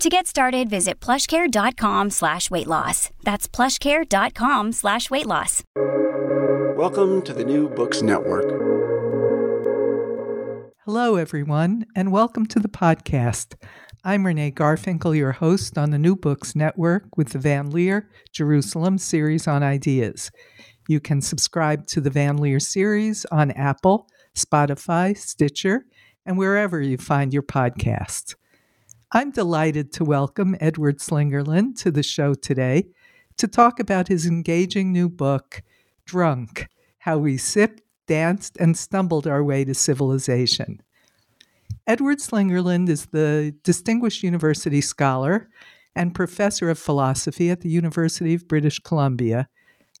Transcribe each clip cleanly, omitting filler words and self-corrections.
To get started, visit plushcare.com/weightloss. That's plushcare.com/weightloss. Welcome to the New Books Network. Hello, everyone, and welcome to the podcast. I'm Renee Garfinkel, your host on the New Books Network with the Van Leer Jerusalem Series on Ideas. You can subscribe to the Van Leer Series on Apple, Spotify, Stitcher, and wherever you find your podcasts. I'm delighted to welcome Edward Slingerland to the show today to talk about his engaging new book, Drunk, How We Sipped, Danced, and Stumbled Our Way to Civilization. Edward Slingerland is the Distinguished University Scholar and Professor of Philosophy at the University of British Columbia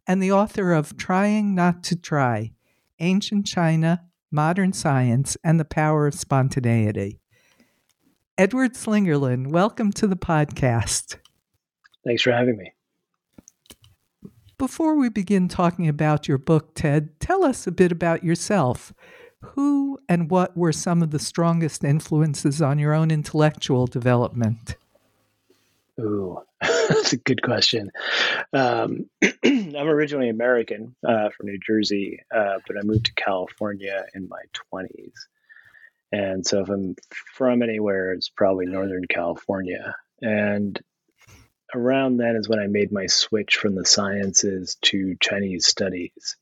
and the author of Trying Not to Try, Ancient China, Modern Science, and the Power of Spontaneity. Edward Slingerland, welcome to the podcast. Thanks for having me. Before we begin talking about your book, Ted, tell us a bit about yourself. Who and what were some of the strongest influences on your own intellectual development? Ooh, that's a good question. I'm originally American from New Jersey, but I moved to California in my 20s. And so if I'm from anywhere, it's probably Northern California. And around that is when I made my switch from the sciences to Chinese studies.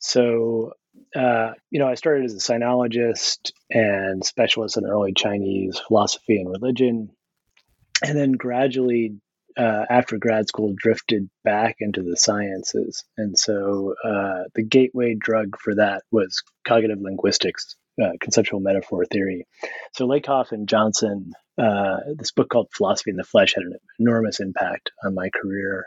So, I started as a sinologist and specialist in early Chinese philosophy and religion. And then gradually, after grad school, drifted back into the sciences. And so the gateway drug for that was cognitive linguistics. Conceptual metaphor theory. So Lakoff and Johnson, this book called Philosophy in the Flesh had an enormous impact on my career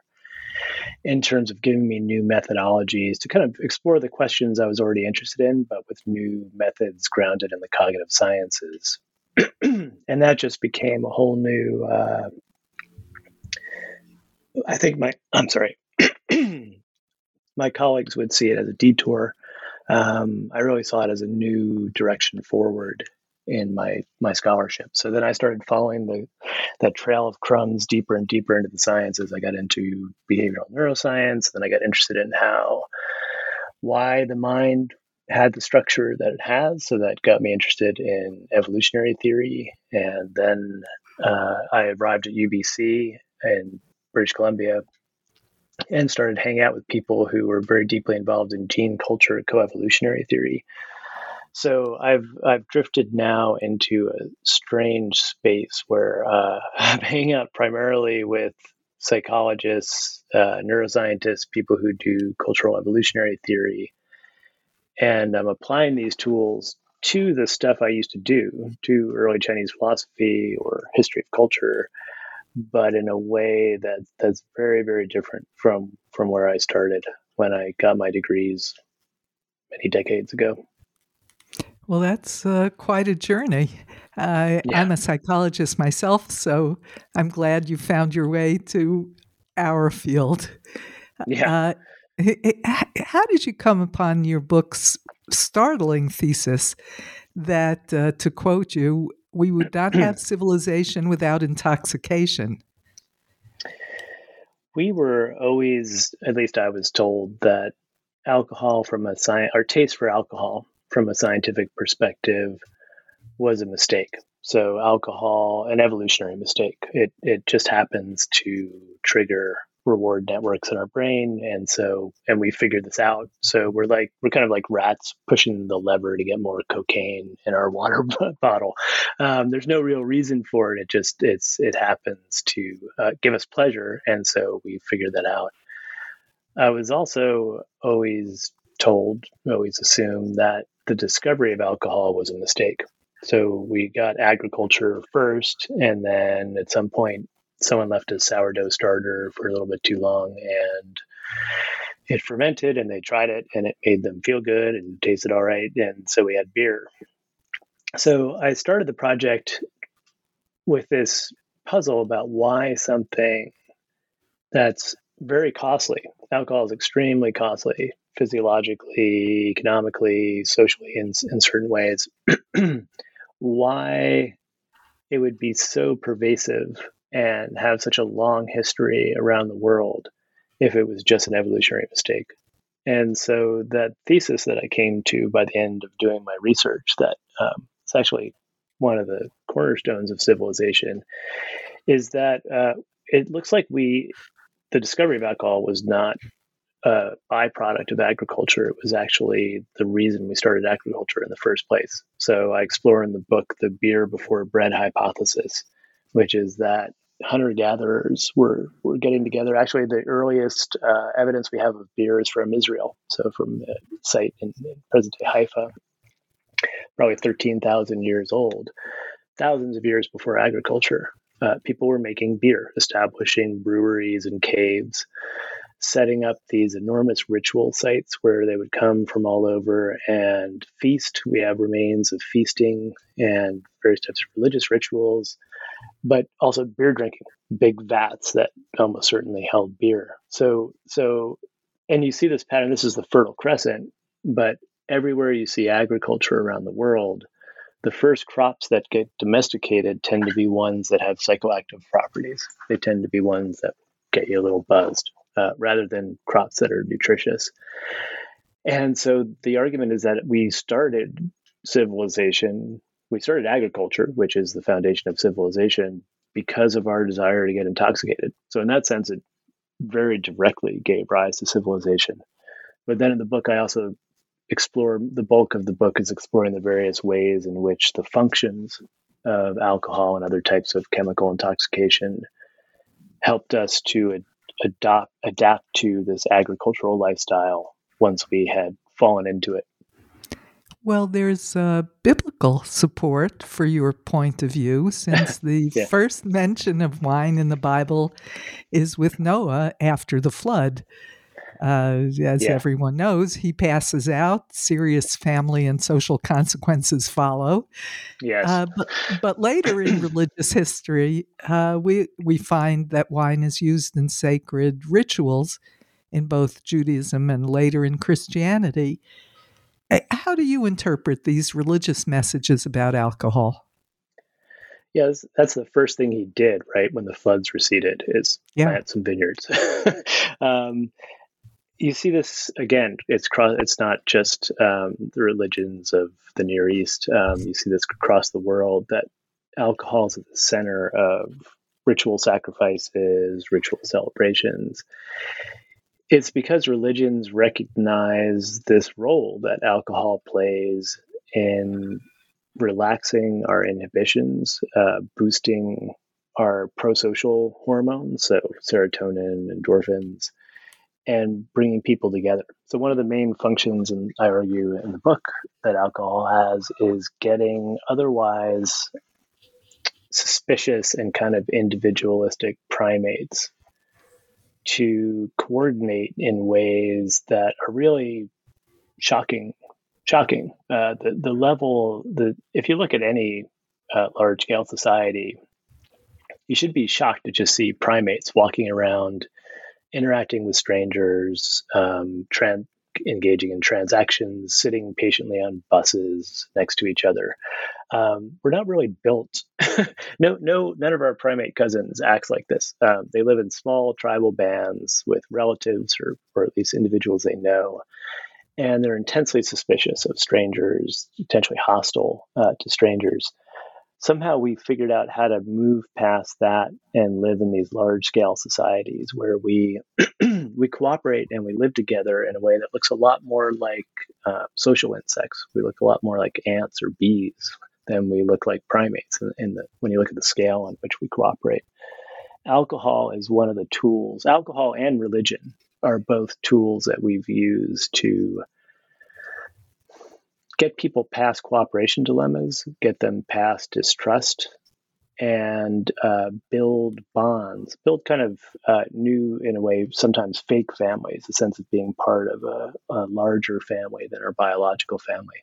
in terms of giving me new methodologies to kind of explore the questions I was already interested in, but with new methods grounded in the cognitive sciences. And that just became a whole new, my colleagues would see it as a detour. I really saw it as a new direction forward in my scholarship. So then I started following that trail of crumbs deeper and deeper into the sciences. I got into behavioral neuroscience. Then I got interested in why the mind had the structure that it has. So that got me interested in evolutionary theory. And then I arrived at UBC in British Columbia, and started hanging out with people who were very deeply involved in gene culture coevolutionary theory. So I've drifted now into a strange space where I'm hanging out primarily with psychologists, neuroscientists, people who do cultural evolutionary theory. And I'm applying these tools to the stuff I used to do, to early Chinese philosophy or history of culture, but in a way that's very, very different from where I started when I got my degrees many decades ago. Well, that's quite a journey. Yeah. I'm a psychologist myself, so I'm glad you found your way to our field. Yeah. How did you come upon your book's startling thesis that, to quote you, we would not have civilization without intoxication? We were always, at least I was told, that alcohol our taste for alcohol from a scientific perspective was a mistake. So alcohol, an evolutionary mistake. It just happens to trigger reward networks in our brain. And we figured this out. So we're kind of like rats pushing the lever to get more cocaine in our water bottle. There's no real reason for it. It happens to give us pleasure. And so we figured that out. I was also always assumed that the discovery of alcohol was a mistake. So we got agriculture first, and then at some point, someone left a sourdough starter for a little bit too long, and it fermented, and they tried it, and it made them feel good and tasted all right, and so we had beer. So I started the project with this puzzle about why something that's very costly, alcohol is extremely costly, physiologically, economically, socially, in certain ways, why it would be so pervasive and have such a long history around the world if it was just an evolutionary mistake. And so that thesis that I came to by the end of doing my research, that it's actually one of the cornerstones of civilization, is that it looks like the discovery of alcohol was not a byproduct of agriculture. It was actually the reason we started agriculture in the first place. So I explore in the book the Beer Before Bread Hypothesis, which is that hunter-gatherers were getting together. Actually, the earliest evidence we have of beer is from Israel, so from a site in present-day Haifa, probably 13,000 years old, thousands of years before agriculture. People were making beer, establishing breweries and caves, setting up these enormous ritual sites where they would come from all over and feast. We have remains of feasting and various types of religious rituals, but also beer drinking, big vats that almost certainly held beer. So, and you see this pattern. This is the Fertile Crescent, but everywhere you see agriculture around the world, the first crops that get domesticated tend to be ones that have psychoactive properties. They tend to be ones that get you a little buzzed, rather than crops that are nutritious. And so the argument is that we started civilization, we started agriculture, which is the foundation of civilization, because of our desire to get intoxicated. So in that sense, it very directly gave rise to civilization. But then in the book, I also explore, the bulk of the book is exploring the various ways in which the functions of alcohol and other types of chemical intoxication helped us to adapt to this agricultural lifestyle once we had fallen into it. Well, there's biblical support for your point of view, since the first mention of wine in the Bible is with Noah after the flood. As everyone knows, he passes out. Serious family and social consequences follow. Yes. But later in religious history, we find that wine is used in sacred rituals in both Judaism and later in Christianity. How do you interpret these religious messages about alcohol? Yes, that's the first thing he did, right, when the floods receded, is plant some vineyards. You see this again. It's not just the religions of the Near East. You see this across the world, that alcohol is at the center of ritual sacrifices, ritual celebrations. It's because religions recognize this role that alcohol plays in relaxing our inhibitions, boosting our prosocial hormones, so serotonin, endorphins, and bringing people together. So one of the main functions, and I argue in the book, that alcohol has is getting otherwise suspicious and kind of individualistic primates to coordinate in ways that are really shocking. If you look at any large-scale society, you should be shocked to just see primates walking around, interacting with strangers, engaging in transactions, sitting patiently on buses next to each other. We're not really built. None of our primate cousins acts like this. They live in small tribal bands with relatives or at least individuals they know, and they're intensely suspicious of strangers, potentially hostile to strangers. somehow we figured out how to move past that and live in these large-scale societies where we cooperate and we live together in a way that looks a lot more like social insects. We look a lot more like ants or bees than we look like primates when you look at the scale on which we cooperate. Alcohol is one of the tools. Alcohol and religion are both tools that we've used to get people past cooperation dilemmas, get them past distrust, and build bonds, build kind of new, in a way, sometimes fake families, a sense of being part of a larger family than our biological family.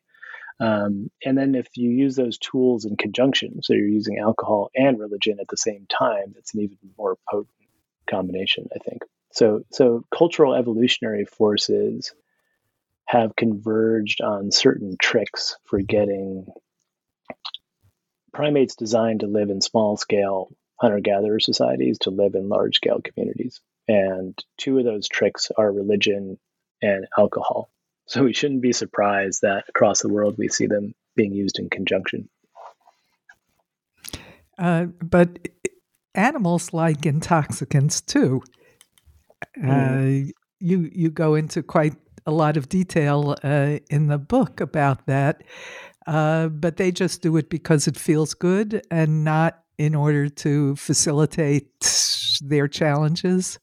And then if you use those tools in conjunction, so you're using alcohol and religion at the same time, it's an even more potent combination, I think. So cultural evolutionary forces have converged on certain tricks for getting primates designed to live in small-scale hunter-gatherer societies to live in large-scale communities. And two of those tricks are religion and alcohol. So we shouldn't be surprised that across the world we see them being used in conjunction. But animals like intoxicants too. You go into quite a lot of detail in the book about that, but they just do it because it feels good and not in order to facilitate their challenges.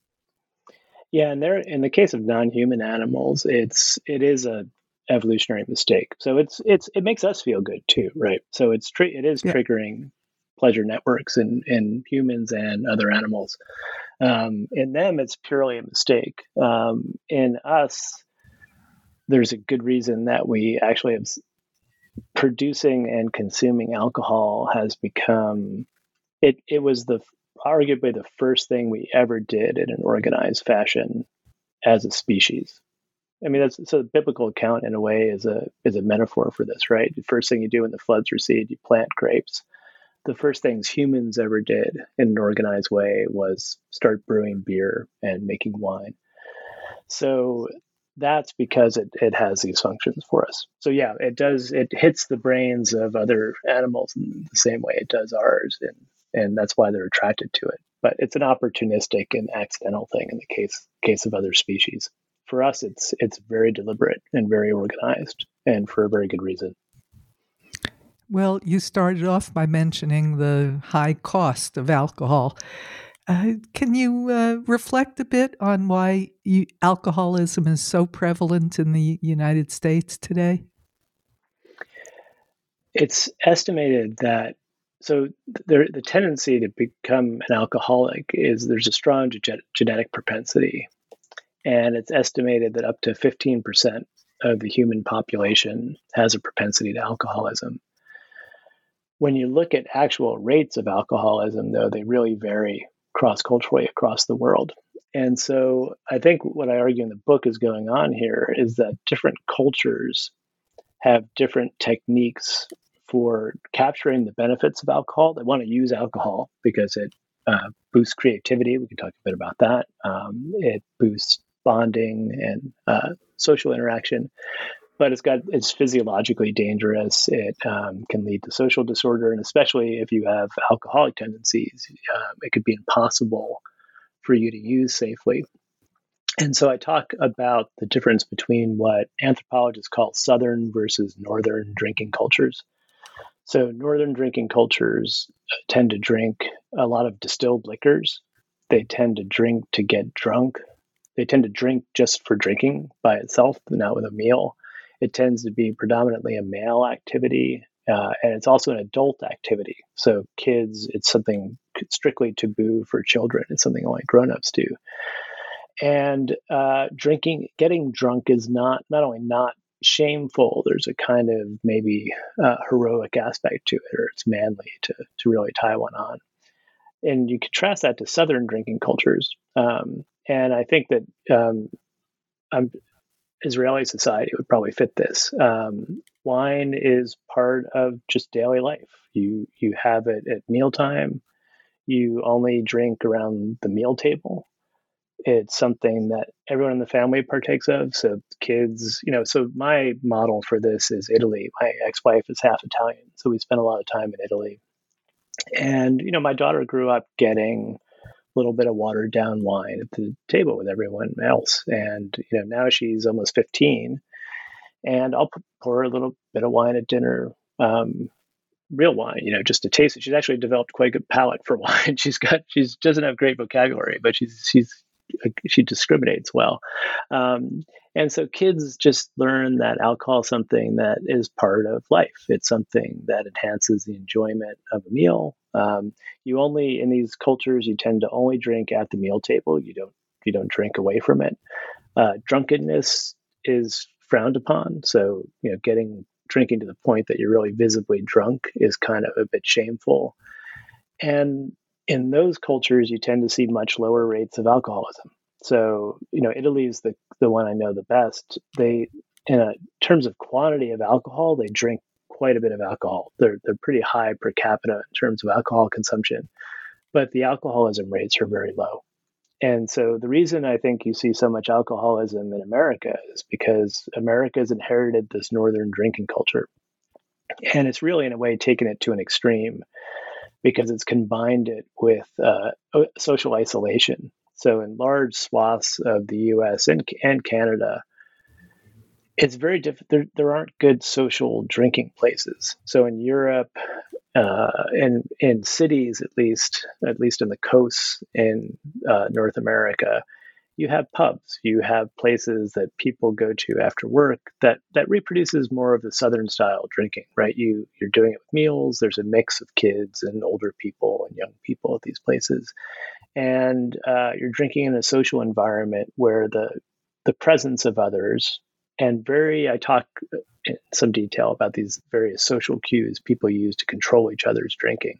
Yeah, and in the case of non-human animals, it is a evolutionary mistake. So it makes us feel good too, right? So it is triggering pleasure networks in humans and other animals. In them, it's purely a mistake. In us, there's a good reason that we actually have producing and consuming alcohol has become it was arguably the first thing we ever did in an organized fashion as a species. I mean, the biblical account in a way is a metaphor for this, right? The first thing you do when the floods recede, you plant grapes. The first things humans ever did in an organized way was start brewing beer and making wine. So that's because it has these functions for us. So yeah, it does. It hits the brains of other animals in the same way it does ours. And that's why they're attracted to it. But it's an opportunistic and accidental thing in the case of other species. For us, it's very deliberate and very organized, and for a very good reason. Well, you started off by mentioning the high cost of alcohol. Can you reflect a bit on why alcoholism is so prevalent in the United States today? It's estimated that the tendency to become an alcoholic is there's a strong genetic propensity. And it's estimated that up to 15% of the human population has a propensity to alcoholism. When you look at actual rates of alcoholism, though, they really vary cross-culturally across the world. And so I think what I argue in the book is going on here is that different cultures have different techniques for capturing the benefits of alcohol. They want to use alcohol because it boosts creativity. We can talk a bit about that. It boosts bonding and social interaction, but it's physiologically dangerous. It can lead to social disorder, and especially if you have alcoholic tendencies, it could be impossible for you to use safely. And so I talk about the difference between what anthropologists call Southern versus Northern drinking cultures. So Northern drinking cultures tend to drink a lot of distilled liquors. They tend to drink to get drunk. They tend to drink just for drinking by itself, not with a meal. It tends to be predominantly a male activity, and it's also an adult activity. So kids, it's something strictly taboo for children. It's something only grown-ups do. And getting drunk is not only not shameful, there's a kind of maybe heroic aspect to it, or it's manly to really tie one on. And you contrast that to Southern drinking cultures. And I think that Israeli society would probably fit this. Wine is part of just daily life. You have it at mealtime. You only drink around the meal table. It's something that everyone in the family partakes of. So kids, so my model for this is Italy. My ex-wife is half Italian. So we spent a lot of time in Italy And, you know, my daughter grew up getting a little bit of watered down wine at the table with everyone else. And, you know, now she's almost 15 and I'll pour a little bit of wine at dinner, real wine, you know, just to taste it. She's actually developed quite a good palate for wine. She doesn't have great vocabulary, but she discriminates well. And so kids just learn that alcohol is something that is part of life. It's something that enhances the enjoyment of a meal. In these cultures, you tend to only drink at the meal table. You don't drink away from it. Drunkenness is frowned upon. So, you know, drinking to the point that you're really visibly drunk is kind of a bit shameful. And in those cultures, you tend to see much lower rates of alcoholism. So, you know, Italy's the one I know the best. They, in terms of quantity of alcohol, they drink quite a bit of alcohol. They're pretty high per capita in terms of alcohol consumption, but the alcoholism rates are very low. And so the reason I think you see so much alcoholism in America is because America has inherited this northern drinking culture. And it's really, in a way, taken it to an extreme, because it's combined it with social isolation. So in large swaths of the U.S. and Canada, it's very different. There aren't good social drinking places. So in Europe, and in cities, at least in the coasts in North America, you have pubs, you have places that people go to after work that reproduces more of the Southern style drinking, right? You're doing it with meals. There's a mix of kids and older people and young people at these places. And you're drinking in a social environment where the presence of others, and I talk in some detail about these various social cues people use to control each other's drinking,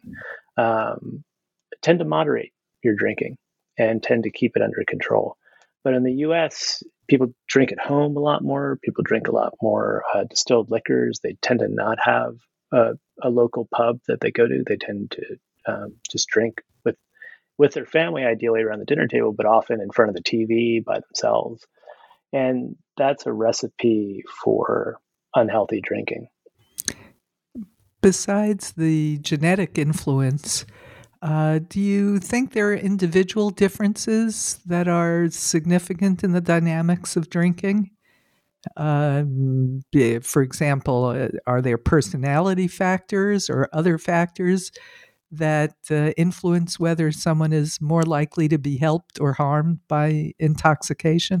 tend to moderate your drinking and tend to keep it under control. But in the U.S., people drink at home a lot more. People drink a lot more distilled liquors. They tend to not have a local pub that they go to. They tend to just drink with their family, ideally around the dinner table, but often in front of the TV by themselves. And that's a recipe for unhealthy drinking. Besides the genetic influence, do you think there are individual differences that are significant in the dynamics of drinking? For example, are there personality factors or other factors that influence whether someone is more likely to be helped or harmed by intoxication?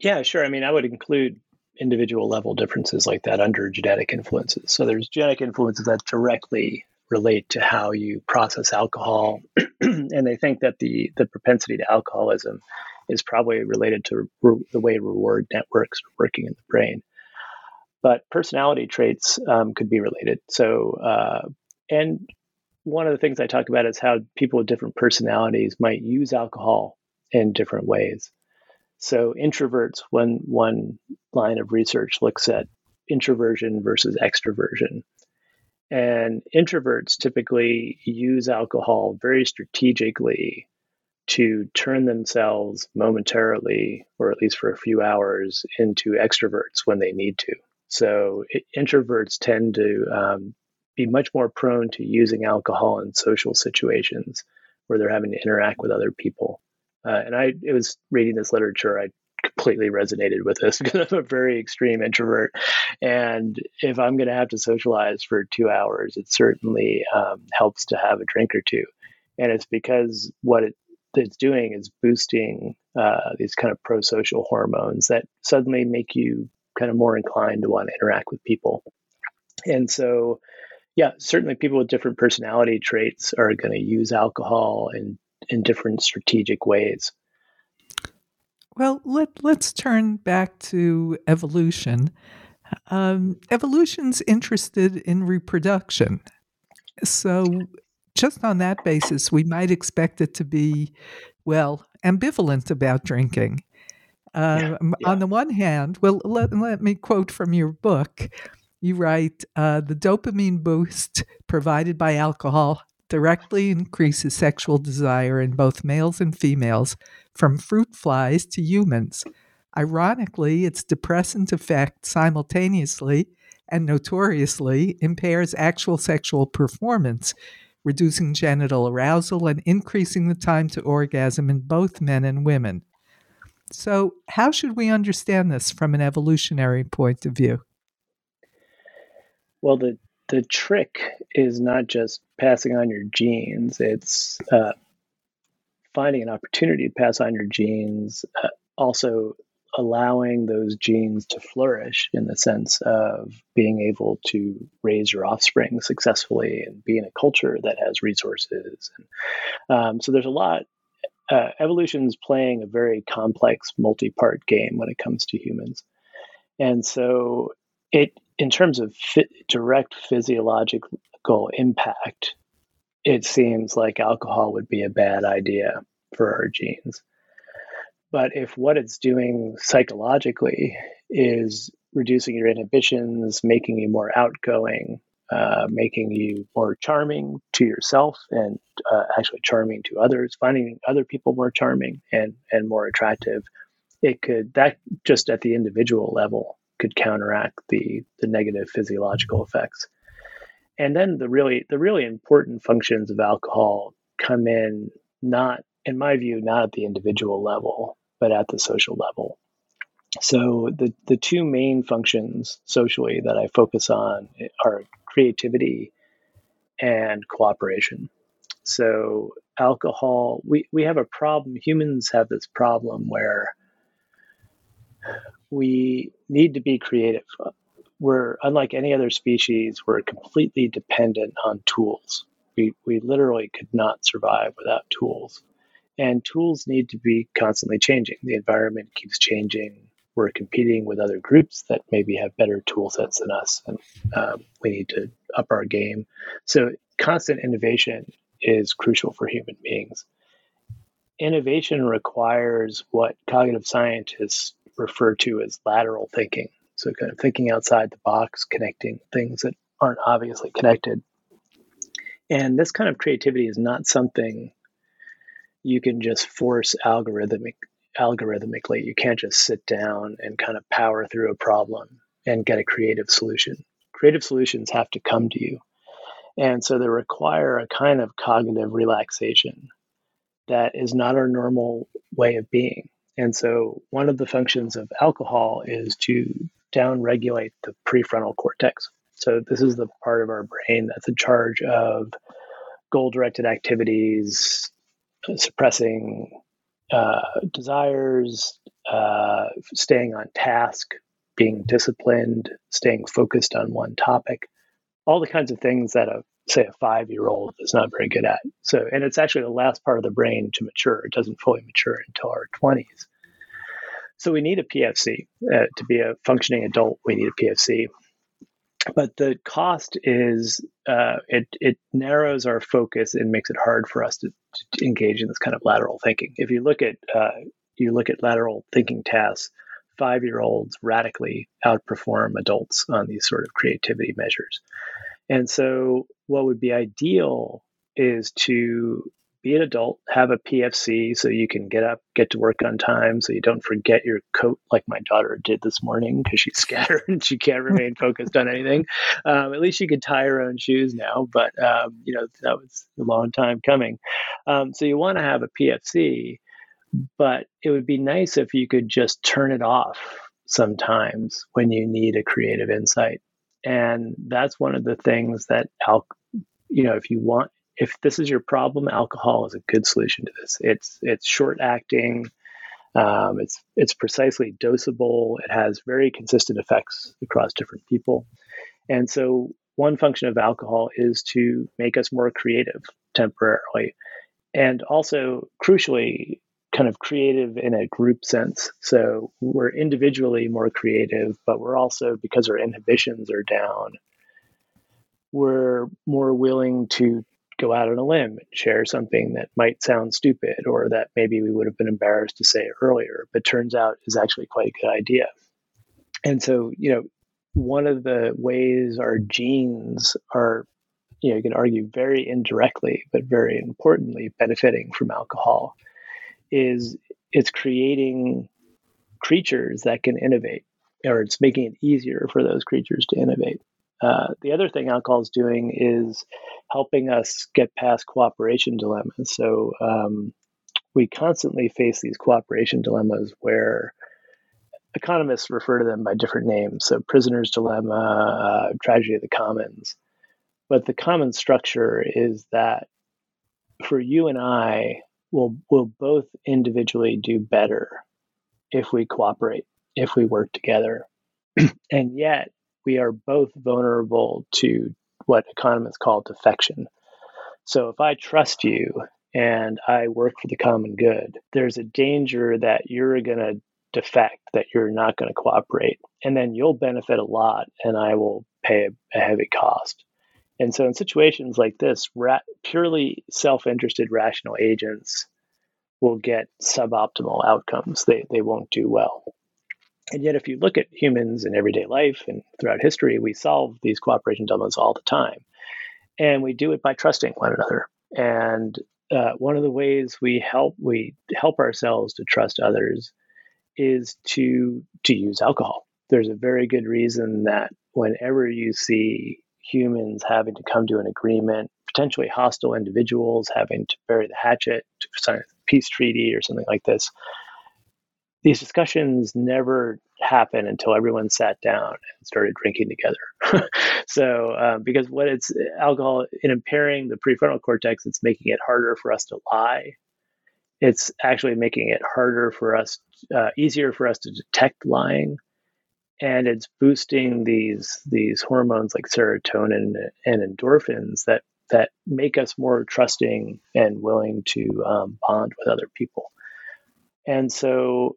Yeah, sure. I mean, I would include individual level differences like that under genetic influences. So there's genetic influences that directly relate to how you process alcohol. And they think that the propensity to alcoholism is probably related to the way reward networks are working in the brain. But personality traits could be related. So, and one of the things I talk about is how people with different personalities might use alcohol in different ways. So introverts, one line of research looks at introversion versus extroversion. And introverts typically use alcohol very strategically to turn themselves momentarily, or at least for a few hours, into extroverts when they need to. So introverts tend to be much more prone to using alcohol in social situations where they're having to interact with other people. And I was reading this literature. I completely resonated with this because I'm a very extreme introvert. And if I'm going to have to socialize for 2 hours, it certainly helps to have a drink or two. And it's because what it's doing is boosting these kind of pro-social hormones that suddenly make you kind of more inclined to want to interact with people. And so, yeah, certainly people with different personality traits are going to use alcohol in different strategic ways. Well, let's turn back to evolution. Evolution's interested in reproduction. So just on that basis, we might expect it to be, well, ambivalent about drinking. On the one hand, well, let me quote from your book. You write, the dopamine boost provided by alcohol directly increases sexual desire in both males and females, from fruit flies to humans. Ironically, its depressant effect simultaneously and notoriously impairs actual sexual performance, reducing genital arousal and increasing the time to orgasm in both men and women. So how should we understand this from an evolutionary point of view? Well, the trick is not just passing on your genes. It's finding an opportunity to pass on your genes, also allowing those genes to flourish in the sense of being able to raise your offspring successfully and be in a culture that has resources. So there's a lot. Evolution is playing a very complex multi-part game when it comes to humans. And so in terms of direct physiological impact, it seems like alcohol would be a bad idea for our genes. But if what it's doing psychologically is reducing your inhibitions, making you more outgoing, making you more charming to yourself and actually charming to others, finding other people more charming and more attractive, that just at the individual level could counteract the negative physiological effects. And then the really important functions of alcohol come in, not, in my view, not at the individual level, but at the social level. So the two main functions socially that I focus on are creativity and cooperation. So alcohol, we have a problem. Humans have this problem where we need to be creative. We're, unlike any other species, we're completely dependent on tools. We literally could not survive without tools. And tools need to be constantly changing. The environment keeps changing. We're competing with other groups that maybe have better tool sets than us, and we need to up our game. So constant innovation is crucial for human beings. Innovation requires what cognitive scientists refer to as lateral thinking. So kind of thinking outside the box, connecting things that aren't obviously connected. And this kind of creativity is not something you can just force algorithmically. You can't just sit down and kind of power through a problem and get a creative solution. Creative solutions have to come to you. And so they require a kind of cognitive relaxation that is not our normal way of being. And so one of the functions of alcohol is to downregulate the prefrontal cortex. So this is the part of our brain that's in charge of goal-directed activities, suppressing desires, staying on task, being disciplined, staying focused on one topic, all the kinds of things that a 5-year-old is not very good at. So, and it's actually the last part of the brain to mature. It doesn't fully mature until our 20s. So we need a PFC. To be a functioning adult, we need a PFC. But the cost is it narrows our focus and makes it hard for us to engage in this kind of lateral thinking. If you look at lateral thinking tasks, 5-year-olds radically outperform adults on these sort of creativity measures. And so what would be ideal is to be an adult, have a PFC so you can get up, get to work on time, so you don't forget your coat like my daughter did this morning because she's scattered and she can't remain focused on anything. At least she could tie her own shoes now, but that was a long time coming. So you want to have a PFC, but it would be nice if you could just turn it off sometimes when you need a creative insight. And that's one of the things that, if this is your problem, alcohol is a good solution to this. It's short acting. It's precisely dosable. It has very consistent effects across different people. And so one function of alcohol is to make us more creative temporarily, and also crucially kind of creative in a group sense. So we're individually more creative, but we're also, because our inhibitions are down, we're more willing to go out on a limb and share something that might sound stupid or that maybe we would have been embarrassed to say earlier, but turns out is actually quite a good idea. And so, one of the ways our genes are, you can argue very indirectly, but very importantly, benefiting from alcohol is it's creating creatures that can innovate. or it's making it easier for those creatures to innovate. The other thing alcohol is doing is helping us get past cooperation dilemmas. So we constantly face these cooperation dilemmas where economists refer to them by different names. So prisoner's dilemma, tragedy of the commons. But the common structure is that for you and I, we'll both individually do better if we cooperate, if we work together. And yet, we are both vulnerable to what economists call defection. So if I trust you and I work for the common good, there's a danger that you're going to defect, that you're not going to cooperate. And then you'll benefit a lot and I will pay a heavy cost. And so in situations like this, purely self-interested rational agents will get suboptimal outcomes. They won't do well. And yet, if you look at humans in everyday life and throughout history, we solve these cooperation dilemmas all the time. And we do it by trusting one another. And one of the ways we help ourselves to trust others is to use alcohol. There's a very good reason that whenever you see humans having to come to an agreement, potentially hostile individuals having to bury the hatchet to sign a peace treaty or something like this, these discussions never happen until everyone sat down and started drinking together. So because what it's alcohol in impairing the prefrontal cortex, it's making it harder for us to lie. It's actually making it harder for us, easier for us to detect lying. And it's boosting these hormones like serotonin and endorphins that make us more trusting and willing to bond with other people. And so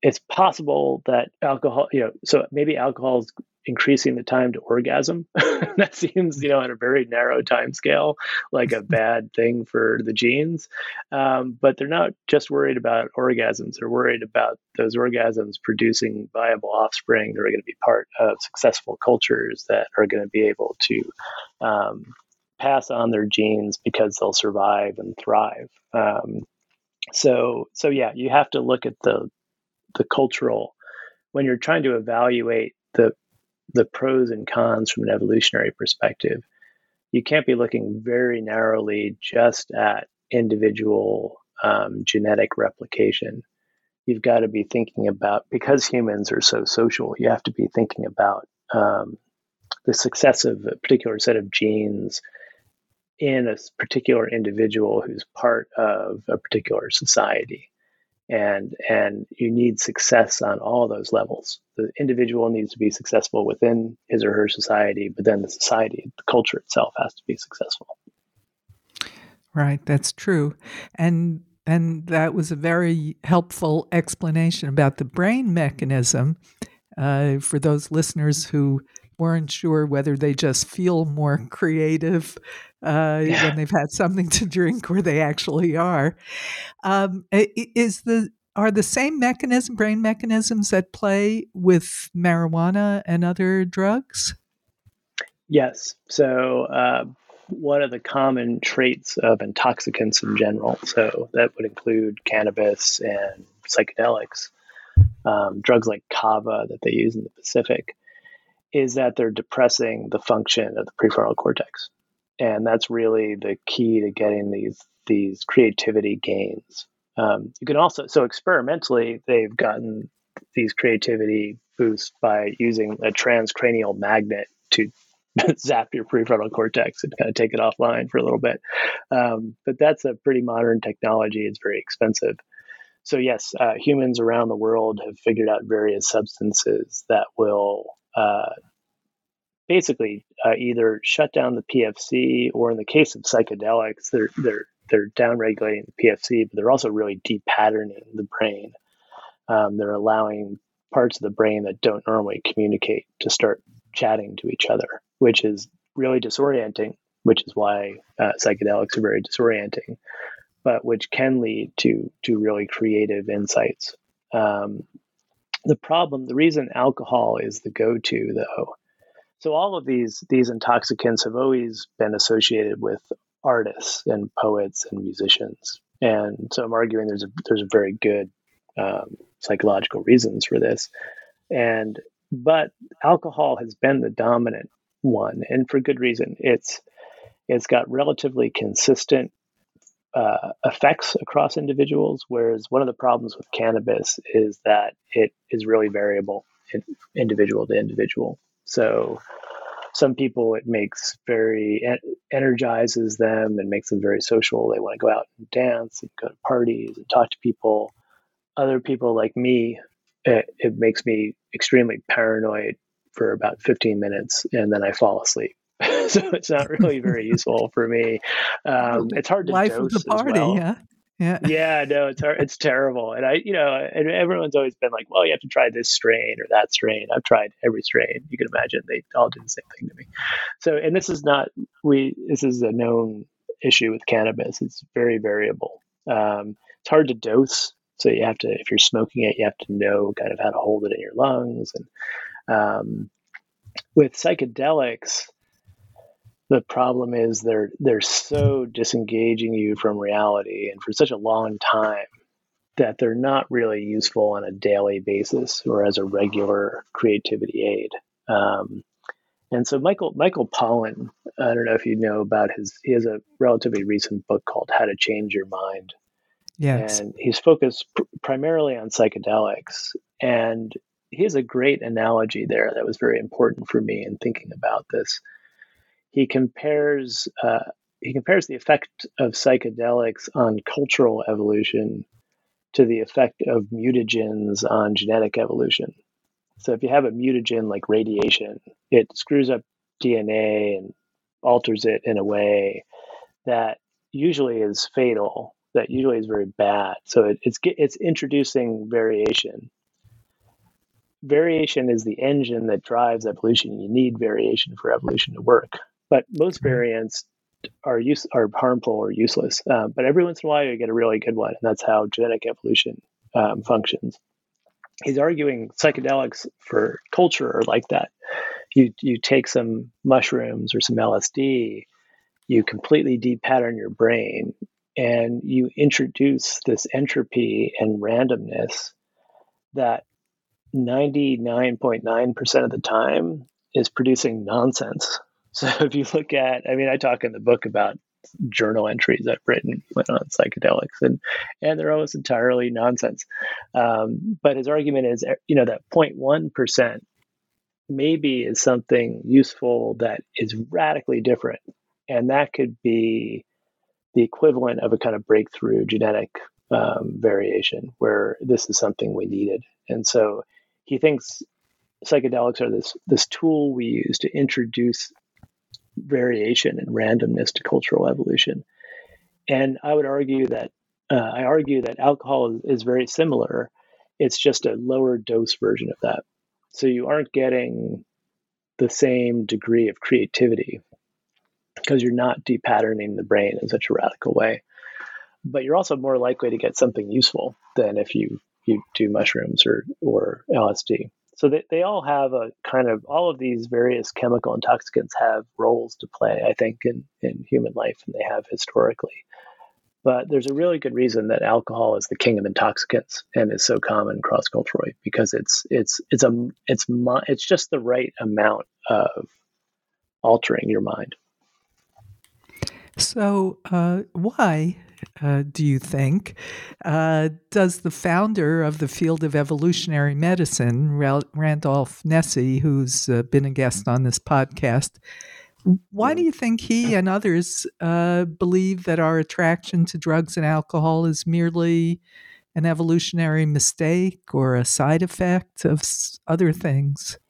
it's possible that alcohol, so maybe alcohol is increasing the time to orgasm. That seems, on a very narrow time scale, like a bad thing for the genes. But they're not just worried about orgasms. They're worried about those orgasms producing viable offspring that are going to be part of successful cultures that are going to be able to pass on their genes because they'll survive and thrive. So yeah, you have to look at the cultural when you're trying to evaluate the pros and cons from an evolutionary perspective. You can't be looking very narrowly just at individual genetic replication. You've got to be thinking about, because humans are so social, you have to be thinking about the success of a particular set of genes in a particular individual who's part of a particular society. And you need success on all those levels. The individual needs to be successful within his or her society, but then the society, the culture itself has to be successful. Right, that's true. And that was a very helpful explanation about the brain mechanism for those listeners who weren't sure whether they just feel more creative when they've had something to drink, or they actually are. Are the same brain mechanisms at play with marijuana and other drugs? Yes. So one of the common traits of intoxicants in general, so that would include cannabis and psychedelics, drugs like kava that they use in the Pacific, is that they're depressing the function of the prefrontal cortex. And that's really the key to getting these creativity gains. You can also, so experimentally, they've gotten these creativity boosts by using a transcranial magnet to zap your prefrontal cortex and kind of take it offline for a little bit. But that's a pretty modern technology. It's very expensive. So yes, humans around the world have figured out various substances that will basically either shut down the PFC, or in the case of psychedelics, they're downregulating the PFC, but they're also really depatterning the brain. They're allowing parts of the brain that don't normally communicate to start chatting to each other, which is really disorienting, which is why psychedelics are very disorienting, but which can lead to really creative insights. The reason alcohol is the go-to, though, so all of these intoxicants have always been associated with artists and poets and musicians. And so I'm arguing there's a very good psychological reasons for this. And But alcohol has been the dominant one, and for good reason. It's got relatively consistent effects across individuals, whereas one of the problems with cannabis is that it is really variable individual to individual. So some people it makes very energizes them and makes them very social. They want to go out and dance and go to parties and talk to people. Other people like me, it makes me extremely paranoid for about 15 minutes and then I fall asleep. So it's not really very useful for me. It's hard to life dose of the party, as well. Yeah, no, it's hard. It's terrible. And I, and everyone's always been like, well, you have to try this strain or that strain. I've tried every strain you can imagine. They all did the same thing to me. So, and this is not, this is a known issue with cannabis. It's very variable. It's hard to dose. So you have to, if you're smoking it, you have to know kind of how to hold it in your lungs. And with psychedelics, the problem is they're so disengaging you from reality and for such a long time that they're not really useful on a daily basis or as a regular creativity aid. And so Michael Pollan, I don't know if you know about he has a relatively recent book called How to Change Your Mind. Yes. And he's focused primarily on psychedelics. And he has a great analogy there that was very important for me in thinking about this. He compares the effect of psychedelics on cultural evolution to the effect of mutagens on genetic evolution. So if you have a mutagen like radiation, it screws up DNA and alters it in a way that usually is fatal, that usually is very bad. So it's introducing variation. Variation is the engine that drives evolution. You need variation for evolution to work. But most variants are harmful or useless. But every once in a while, you get a really good one. And that's how genetic evolution functions. He's arguing psychedelics for culture are like that. You take some mushrooms or some LSD, you completely de-pattern your brain, and you introduce this entropy and randomness that 99.9% of the time is producing nonsense. So if you look at, I talk in the book about journal entries I've written on psychedelics, and they're almost entirely nonsense. But his argument is, that 0.1% maybe is something useful that is radically different. And that could be the equivalent of a kind of breakthrough genetic variation where this is something we needed. And so he thinks psychedelics are this tool we use to introduce variation and randomness to cultural evolution. And I would argue that alcohol is very similar. It's just a lower dose version of that. So you aren't getting the same degree of creativity because you're not de-patterning the brain in such a radical way. But you're also more likely to get something useful than if you do mushrooms or LSD. So they all have a kind of, all of these various chemical intoxicants have roles to play, I think, in human life, and they have historically. But there's a really good reason that alcohol is the king of intoxicants and is so common cross-culturally, because it's just the right amount of altering your mind. So why? Do you think, does the founder of the field of evolutionary medicine, Randolph Nesse, who's been a guest on this podcast, why do you think he and others believe that our attraction to drugs and alcohol is merely an evolutionary mistake or a side effect of other things?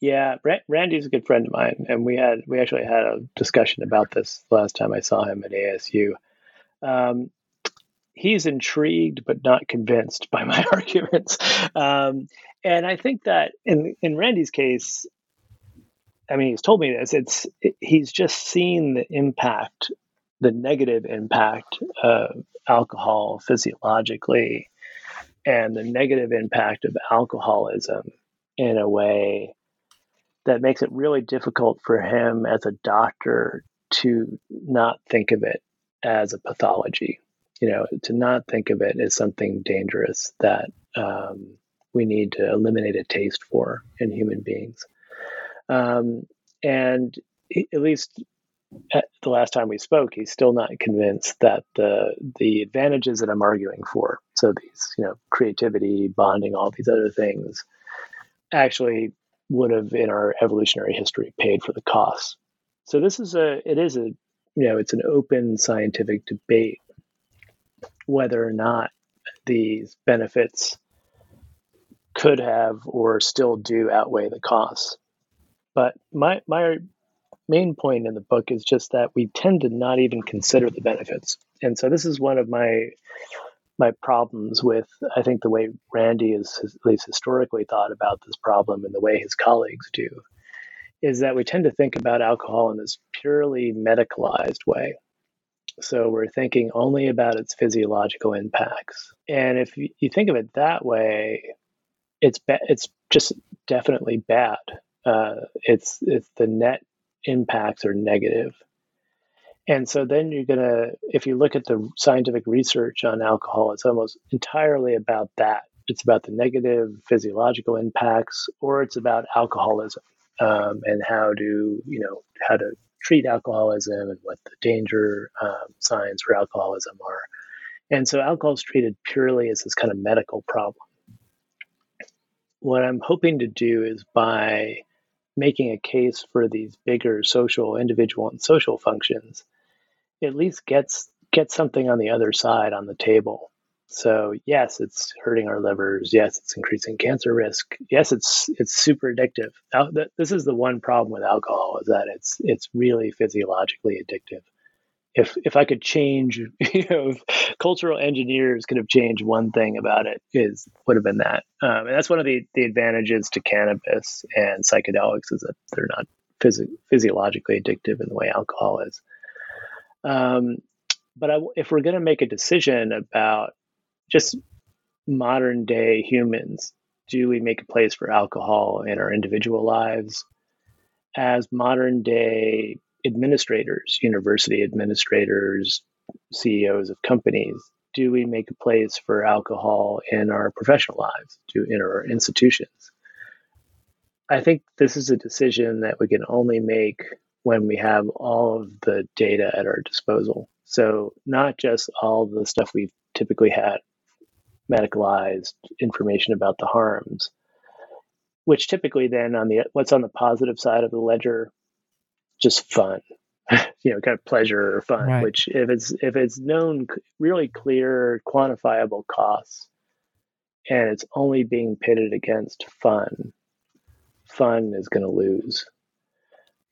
Yeah, Randy's a good friend of mine, and we actually had a discussion about this last time I saw him at ASU. He's intrigued but not convinced by my arguments, and I think that in Randy's case, he's told me this. He's just seen the impact, the negative impact of alcohol physiologically, and the negative impact of alcoholism in a way that makes it really difficult for him as a doctor to not think of it as a pathology, to not think of it as something dangerous that we need to eliminate a taste for in human beings. And at least at the last time we spoke, he's still not convinced that the advantages that I'm arguing for, so these, you know, creativity, bonding, all these other things, actually would have in our evolutionary history paid for the costs. So this is it's an open scientific debate whether or not these benefits could have or still do outweigh the costs. But my main point in the book is just that we tend to not even consider the benefits. And so this is one of my problems with, I think, the way Randy is at least historically thought about this problem and the way his colleagues do, is that we tend to think about alcohol in this purely medicalized way. So we're thinking only about its physiological impacts. And if you think of it that way, it's just definitely bad. It's the net impacts are negative. And so then you're going to, if you look at the scientific research on alcohol, it's almost entirely about that. It's about the negative physiological impacts, or it's about alcoholism and how to treat alcoholism and what the danger signs for alcoholism are. And so alcohol is treated purely as this kind of medical problem. What I'm hoping to do is by making a case for these bigger social, individual, and social functions, at least get something on the other side on the table. So yes, it's hurting our livers. Yes, it's increasing cancer risk. Yes, it's super addictive. This is the one problem with alcohol, is that it's really physiologically addictive. If I could change, if cultural engineers could have changed one thing about it, would have been that. And that's one of the advantages to cannabis and psychedelics, is that they're not physiologically addictive in the way alcohol is. But if we're going to make a decision about just modern day humans, do we make a place for alcohol in our individual lives? As modern day administrators, university administrators, CEOs of companies, do we make a place for alcohol in our professional lives, in our institutions? I think this is a decision that we can only make when we have all of the data at our disposal. So not just all the stuff we've typically had, medicalized information about the harms, which typically then what's on the positive side of the ledger, just fun, kind of pleasure or fun, right? Which if it's known, really clear, quantifiable costs, and it's only being pitted against fun is going to lose.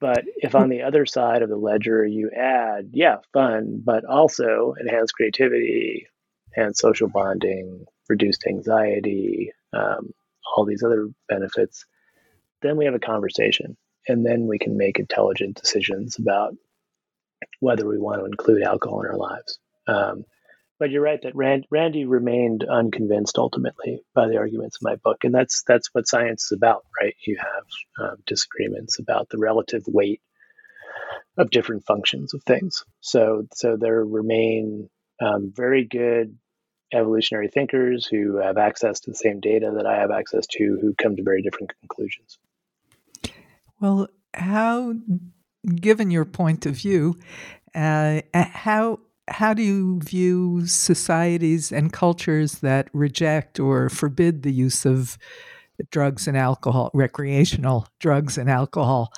But if on the other side of the ledger you add, fun, but also enhanced creativity, enhanced social bonding, reduced anxiety, all these other benefits, then we have a conversation. And then we can make intelligent decisions about whether we want to include alcohol in our lives. But you're right that Randy remained unconvinced ultimately by the arguments in my book. And that's what science is about, right? You have disagreements about the relative weight of different functions of things. So there remain very good evolutionary thinkers who have access to the same data that I have access to, who come to very different conclusions. Well, given your point of view, how do you view societies and cultures that reject or forbid the use of drugs and alcohol, recreational drugs and alcohol?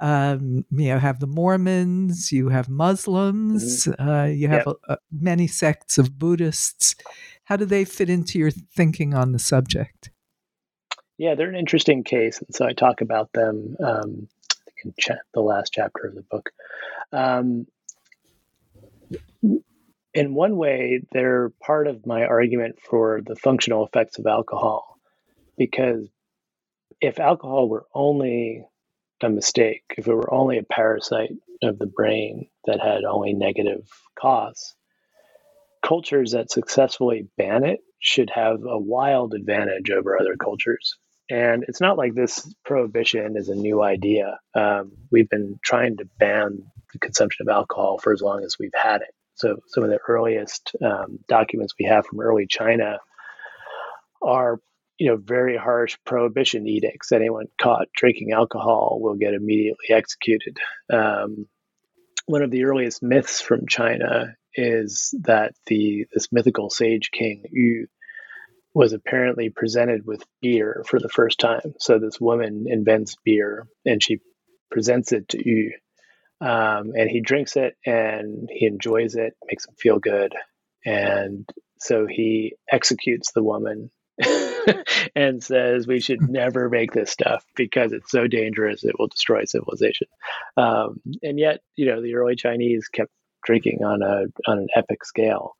Have the Mormons, you have Muslims, mm-hmm. You have many sects of Buddhists. How do they fit into your thinking on the subject? Yeah, they're an interesting case, and so I talk about them in the last chapter of the book. In one way, they're part of my argument for the functional effects of alcohol, because if alcohol were only a mistake, if it were only a parasite of the brain that had only negative costs, cultures that successfully ban it should have a wild advantage over other cultures. And it's not like this prohibition is a new idea. We've been trying to ban the consumption of alcohol for as long as we've had it. So some of the earliest documents we have from early China are very harsh prohibition edicts. Anyone caught drinking alcohol will get immediately executed. One of the earliest myths from China is that this mythical sage king Yu was apparently presented with beer for the first time. So this woman invents beer and she presents it to Yu, and he drinks it and he enjoys it, makes him feel good. And so he executes the woman and says, we should never make this stuff because it's so dangerous. It will destroy civilization. And yet, the early Chinese kept drinking on an epic scale.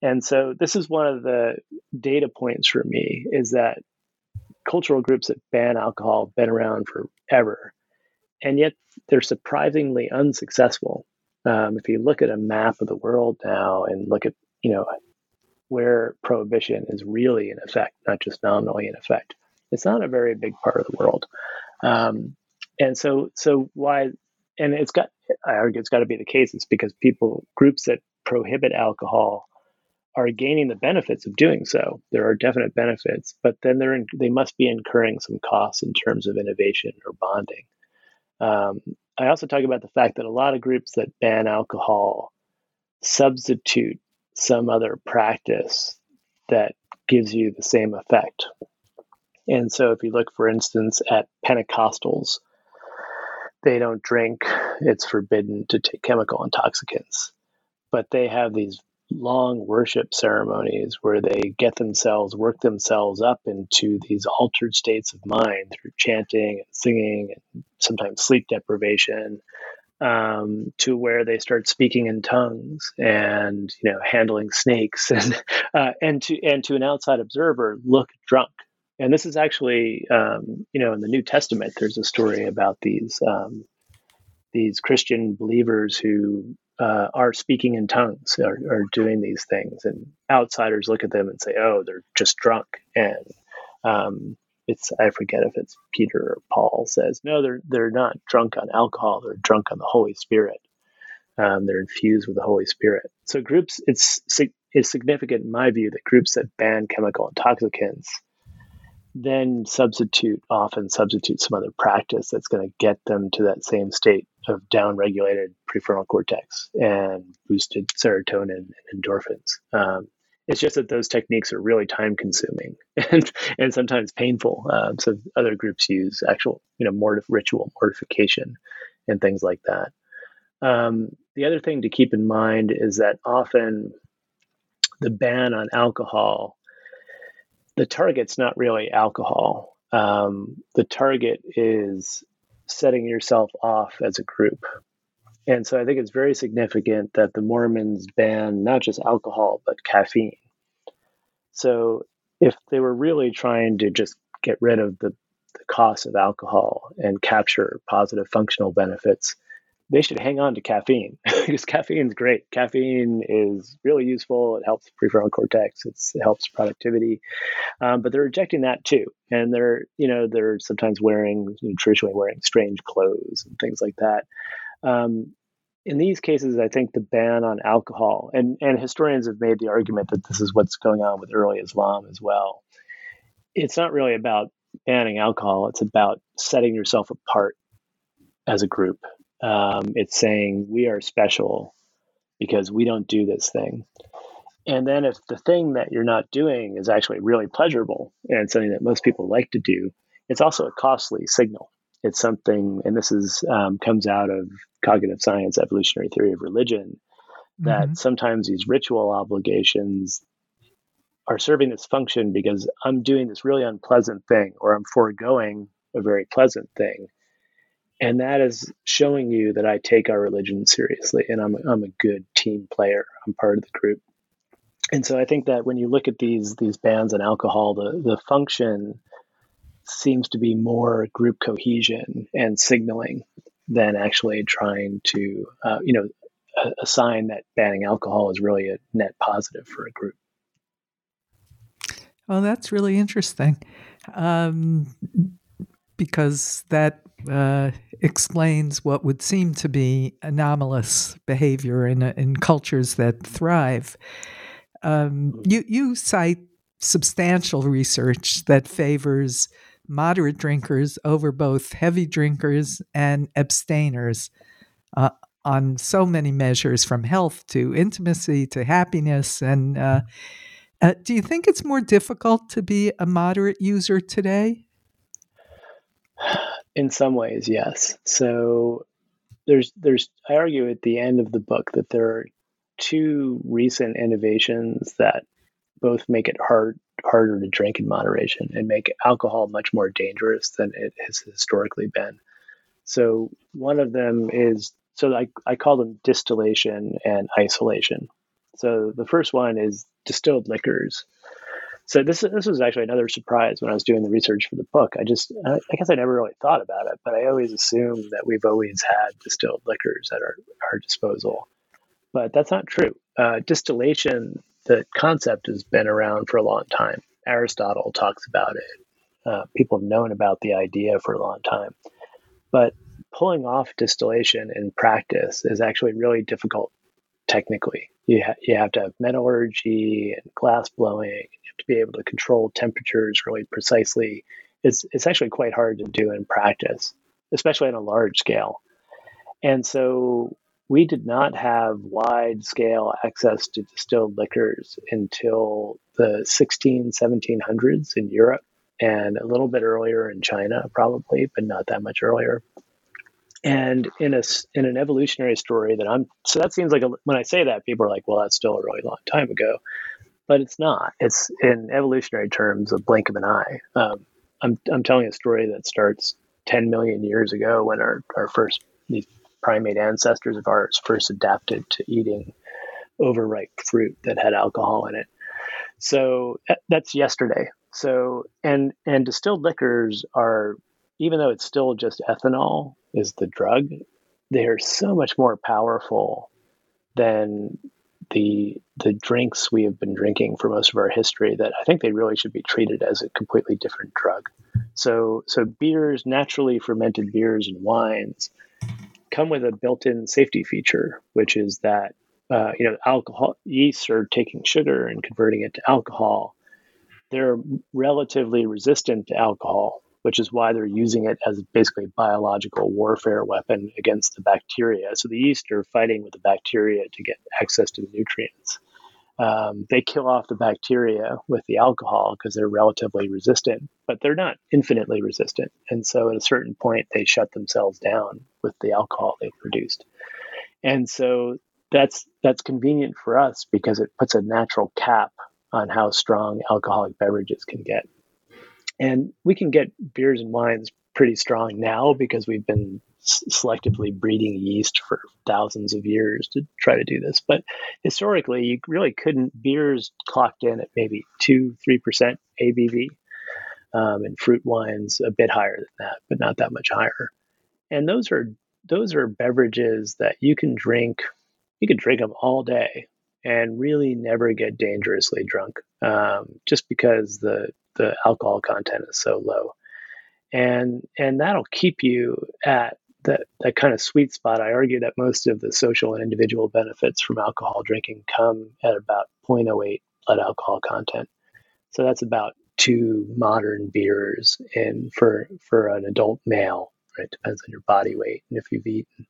And so this is one of the data points for me, is that cultural groups that ban alcohol have been around forever. And yet they're surprisingly unsuccessful. If you look at a map of the world now and look at, where prohibition is really in effect, not just nominally in effect, it's not a very big part of the world. And so why? And I argue it's got to be the case. It's because groups that prohibit alcohol are gaining the benefits of doing so. There are definite benefits, but then they must be incurring some costs in terms of innovation or bonding. I also talk about the fact that a lot of groups that ban alcohol substitute some other practice that gives you the same effect. And so if you look, for instance, at Pentecostals, they don't drink. It's forbidden to take chemical intoxicants. But they have these long worship ceremonies where they work themselves up into these altered states of mind through chanting and singing and sometimes sleep deprivation, to where they start speaking in tongues and handling snakes, and to an outside observer look drunk. And this is actually in the New Testament there's a story about these Christian believers who are speaking in tongues, are doing these things, and outsiders look at them and say, "Oh, they're just drunk." And I forget if it's Peter or Paul says, no, they're not drunk on alcohol. They're drunk on the Holy Spirit. They're infused with the Holy Spirit. So groups, it's significant in my view that groups that ban chemical intoxicants then often substitute some other practice that's going to get them to that same state of downregulated prefrontal cortex and boosted serotonin and endorphins. It's just that those techniques are really time-consuming and sometimes painful. So other groups use actual, ritual mortification and things like that. The other thing to keep in mind is that often the ban on alcohol, the target's not really alcohol. The target is setting yourself off as a group. And so I think it's very significant that the Mormons ban not just alcohol, but caffeine. So if they were really trying to just get rid of the cost of alcohol and capture positive functional benefits, they should hang on to caffeine because caffeine is great. Caffeine is really useful. It helps prefrontal cortex. It helps productivity. But they're rejecting that too. And they're sometimes traditionally wearing strange clothes and things like that. In these cases, I think the ban on alcohol, and historians have made the argument that this is what's going on with early Islam as well. It's not really about banning alcohol. It's about setting yourself apart as a group. It's saying we are special because we don't do this thing. And then if the thing that you're not doing is actually really pleasurable and something that most people like to do, it's also a costly signal. It's something, and this is comes out of cognitive science, evolutionary theory of religion, that sometimes these ritual obligations are serving this function because I'm doing this really unpleasant thing, or I'm foregoing a very pleasant thing. And that is showing you that I take our religion seriously, and I'm a good team player. I'm part of the group. And so I think that when you look at these bans on alcohol, the function seems to be more group cohesion and signaling than actually trying to, a sign that banning alcohol is really a net positive for a group. Well, that's really interesting, because that explains what would seem to be anomalous behavior in cultures that thrive. You cite substantial research that favors moderate drinkers over both heavy drinkers and abstainers on so many measures, from health to intimacy to happiness. And do you think it's more difficult to be a moderate user today? In some ways, yes. So there's I argue at the end of the book that there are two recent innovations that both make it harder to drink in moderation and make alcohol much more dangerous than it has historically been. So one of them is, so I call them distillation and isolation. So the first one is distilled liquors. So this was actually another surprise when I was doing the research for the book. I guess I never really thought about it, but I always assumed that we've always had distilled liquors at our disposal. But that's not true. Distillation, the concept has been around for a long time. Aristotle talks about it. People have known about the idea for a long time. But pulling off distillation in practice is actually really difficult technically. You have to have metallurgy and glass blowing. You have to be able to control temperatures really precisely. It's actually quite hard to do in practice, especially on a large scale. And so we did not have wide-scale access to distilled liquors until the 1700s in Europe, and a little bit earlier in China, probably, but not that much earlier. And in an evolutionary story so that seems like when I say that, people are like, well, that's still a really long time ago, but it's not. It's, in evolutionary terms, a blink of an eye. I'm telling a story that starts 10 million years ago when our first, these primate ancestors of ours first adapted to eating overripe fruit that had alcohol in it. So that's yesterday. So, and distilled liquors are, even though it's still just ethanol is the drug, they are so much more powerful than the drinks we have been drinking for most of our history, that I think they really should be treated as a completely different drug. So beers, naturally fermented beers and wines, come with a built-in safety feature, which is that alcohol, yeasts are taking sugar and converting it to alcohol. They're relatively resistant to alcohol, which is why they're using it as basically a biological warfare weapon against the bacteria. So the yeast are fighting with the bacteria to get access to the nutrients. They kill off the bacteria with the alcohol because they're relatively resistant, but they're not infinitely resistant. And so at a certain point, they shut themselves down with the alcohol they produced. And so that's convenient for us because it puts a natural cap on how strong alcoholic beverages can get. And we can get beers and wines pretty strong now because we've been selectively breeding yeast for thousands of years to try to do this. But historically, you really couldn't. Beers clocked in at maybe 2%, 3% ABV, and fruit wines a bit higher than that, but not that much higher. And those are beverages that you can drink. You could drink them all day and really never get dangerously drunk, just because the alcohol content is so low. And that'll keep you at that kind of sweet spot. I argue that most of the social and individual benefits from alcohol drinking come at about 0.08 blood alcohol content. So that's about 2 modern beers in for an adult male, right? It depends on your body weight and if you've eaten.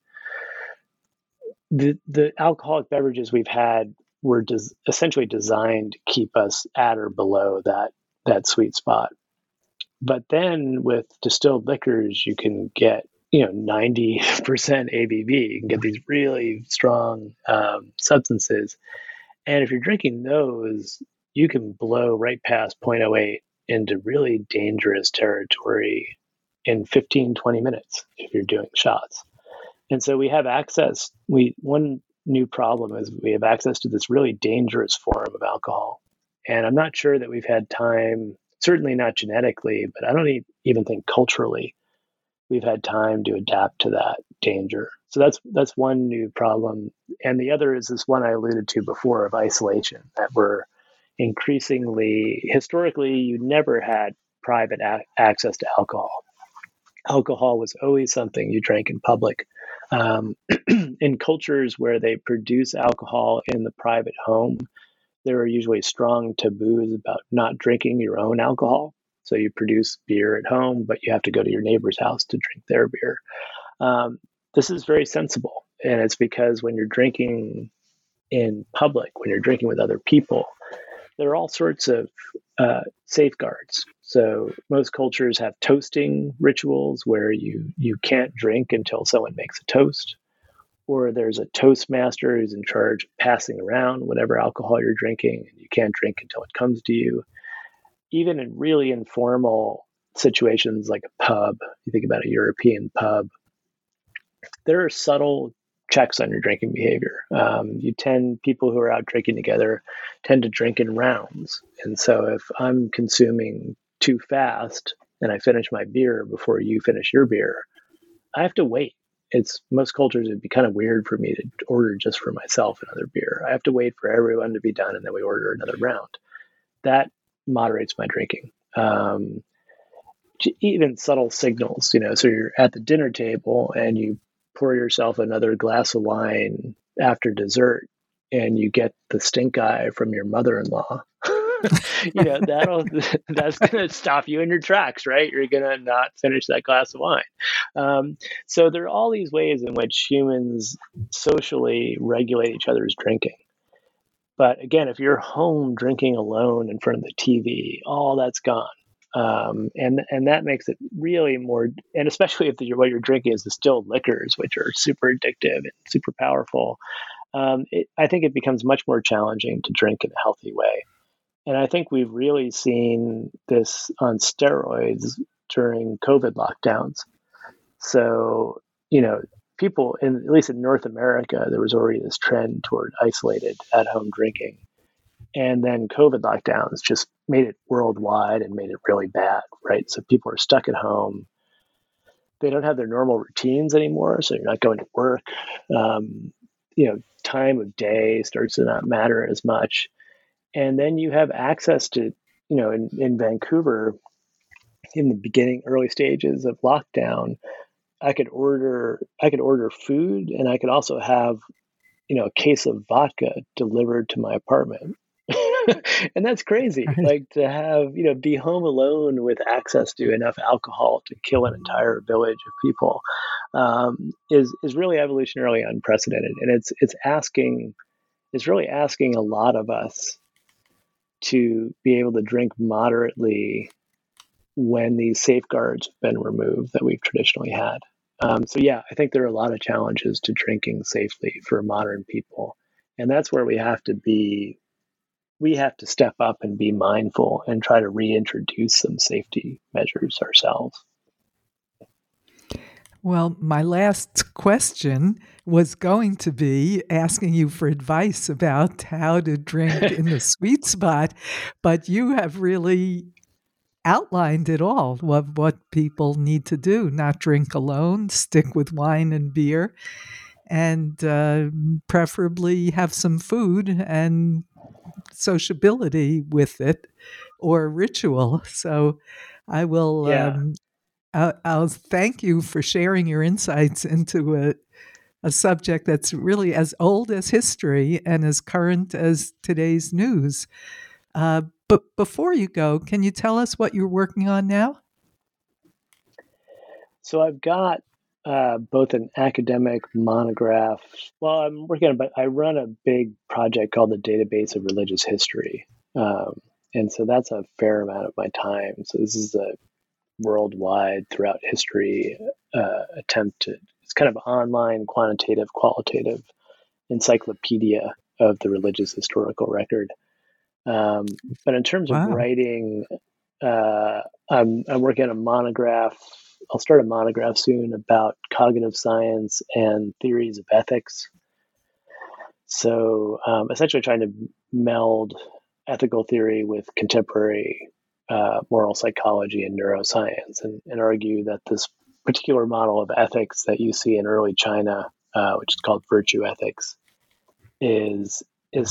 The alcoholic beverages we've had were essentially designed to keep us at or below that sweet spot. But then with distilled liquors, you can get 90% ABV. You can get these really strong substances. And if you're drinking those, you can blow right past 0.08 into really dangerous territory in 15, 20 minutes if you're doing shots. And so we have access. One new problem is we have access to this really dangerous form of alcohol. And I'm not sure that we've had time, certainly not genetically, but I don't even think culturally we've had time to adapt to that danger. So that's one new problem. And the other is this one I alluded to before of isolation, that we're increasingly, historically, you never had private access to alcohol. Alcohol was always something you drank in public. In cultures where they produce alcohol in the private home, there are usually strong taboos about not drinking your own alcohol. So you produce beer at home, but you have to go to your neighbor's house to drink their beer. This is very sensible. And it's because when you're drinking in public, when you're drinking with other people, there are all sorts of safeguards. So most cultures have toasting rituals where you can't drink until someone makes a toast, or there's a toastmaster who's in charge of passing around whatever alcohol you're drinking, and you can't drink until it comes to you. Even in really informal situations like a pub, you think about a European pub, there are subtle checks on your drinking behavior. People who are out drinking together tend to drink in rounds. And so if I'm consuming too fast and I finish my beer before you finish your beer, I have to wait. Most cultures, it'd be kind of weird for me to order just for myself another beer. I have to wait for everyone to be done, and then we order another round. That moderates my drinking. Even subtle signals, so you're at the dinner table and you pour yourself another glass of wine after dessert and you get the stink eye from your mother-in-law, that's going to stop you in your tracks, right? You're going to not finish that glass of wine. So there are all these ways in which humans socially regulate each other's drinking. But again, if you're home drinking alone in front of the TV, all that's gone. And that makes it really more, and especially if what you're drinking is distilled liquors, which are super addictive and super powerful, I think it becomes much more challenging to drink in a healthy way. And I think we've really seen this on steroids during COVID lockdowns. So, people, at least in North America, there was already this trend toward isolated at-home drinking. And then COVID lockdowns just made it worldwide and made it really bad, right? So people are stuck at home. They don't have their normal routines anymore, so you're not going to work. Time of day starts to not matter as much. And then you have access to, in Vancouver, in the beginning, early stages of lockdown, I could order food, and I could also have, a case of vodka delivered to my apartment. And that's crazy, like to have, be home alone with access to enough alcohol to kill an entire village of people is really evolutionarily unprecedented. And it's really asking a lot of us to be able to drink moderately when these safeguards have been removed that we've traditionally had. I think there are a lot of challenges to drinking safely for modern people. And that's where we have to step up and be mindful and try to reintroduce some safety measures ourselves. Well, my last question was going to be asking you for advice about how to drink in the sweet spot, but you have really outlined it all, what people need to do: not drink alone, stick with wine and beer, and preferably have some food and sociability with it, or ritual. So I will I'll thank you for sharing your insights into a subject that's really as old as history and as current as today's news. But before you go, can you tell us what you're working on now? So I've got both an academic monograph. Well, I'm working on, but I run a big project called the Database of Religious History. And so that's a fair amount of my time. So this is a worldwide throughout history attempt to, it's kind of online quantitative, qualitative encyclopedia of the religious historical record. But in terms of writing, I'm working on a monograph. I'll start a monograph soon about cognitive science and theories of ethics. So essentially trying to meld ethical theory with contemporary moral psychology and neuroscience, and argue that this particular model of ethics that you see in early China, which is called virtue ethics, is a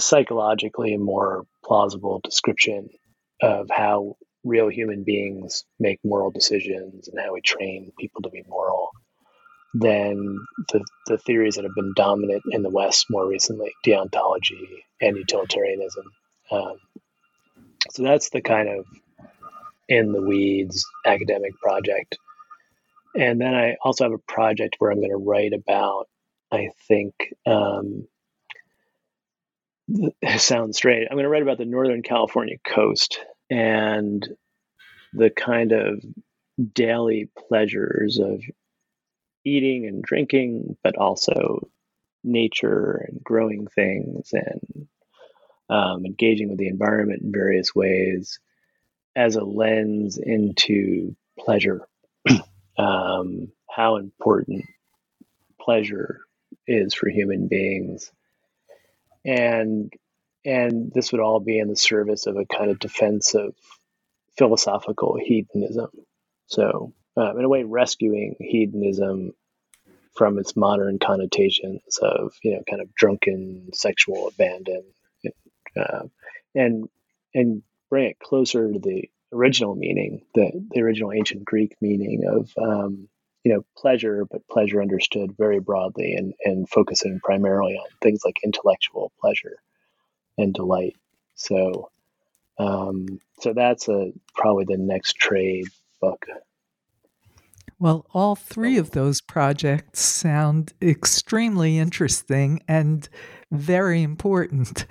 psychologically more plausible description of how real human beings make moral decisions and how we train people to be moral than the theories that have been dominant in the West more recently, deontology and utilitarianism. So that's the kind of in the weeds academic project. And then I also have a project where I'm going to write about, I think, it sounds strange. I'm going to write about the Northern California coast and the kind of daily pleasures of eating and drinking, but also nature and growing things and engaging with the environment in various ways as a lens into pleasure. How important pleasure is for human beings. And this would all be in the service of a kind of defense of philosophical hedonism. So in a way, rescuing hedonism from its modern connotations of, kind of drunken sexual abandon, and bring it closer to the original meaning, the original ancient Greek meaning of, pleasure, but pleasure understood very broadly and focusing primarily on things like intellectual pleasure and delight. So, so that's probably the next trade book. Well, all three of those projects sound extremely interesting and very important.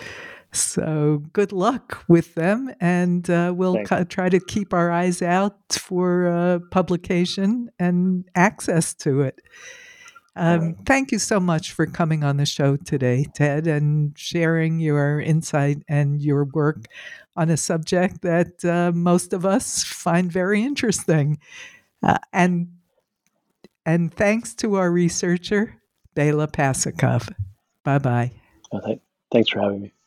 So good luck with them, and we'll try to keep our eyes out for publication and access to it. Thank you so much for coming on the show today, Ted, and sharing your insight and your work on a subject that most of us find very interesting. And thanks to our researcher, Bela Pasikov. Bye-bye. Thanks for having me.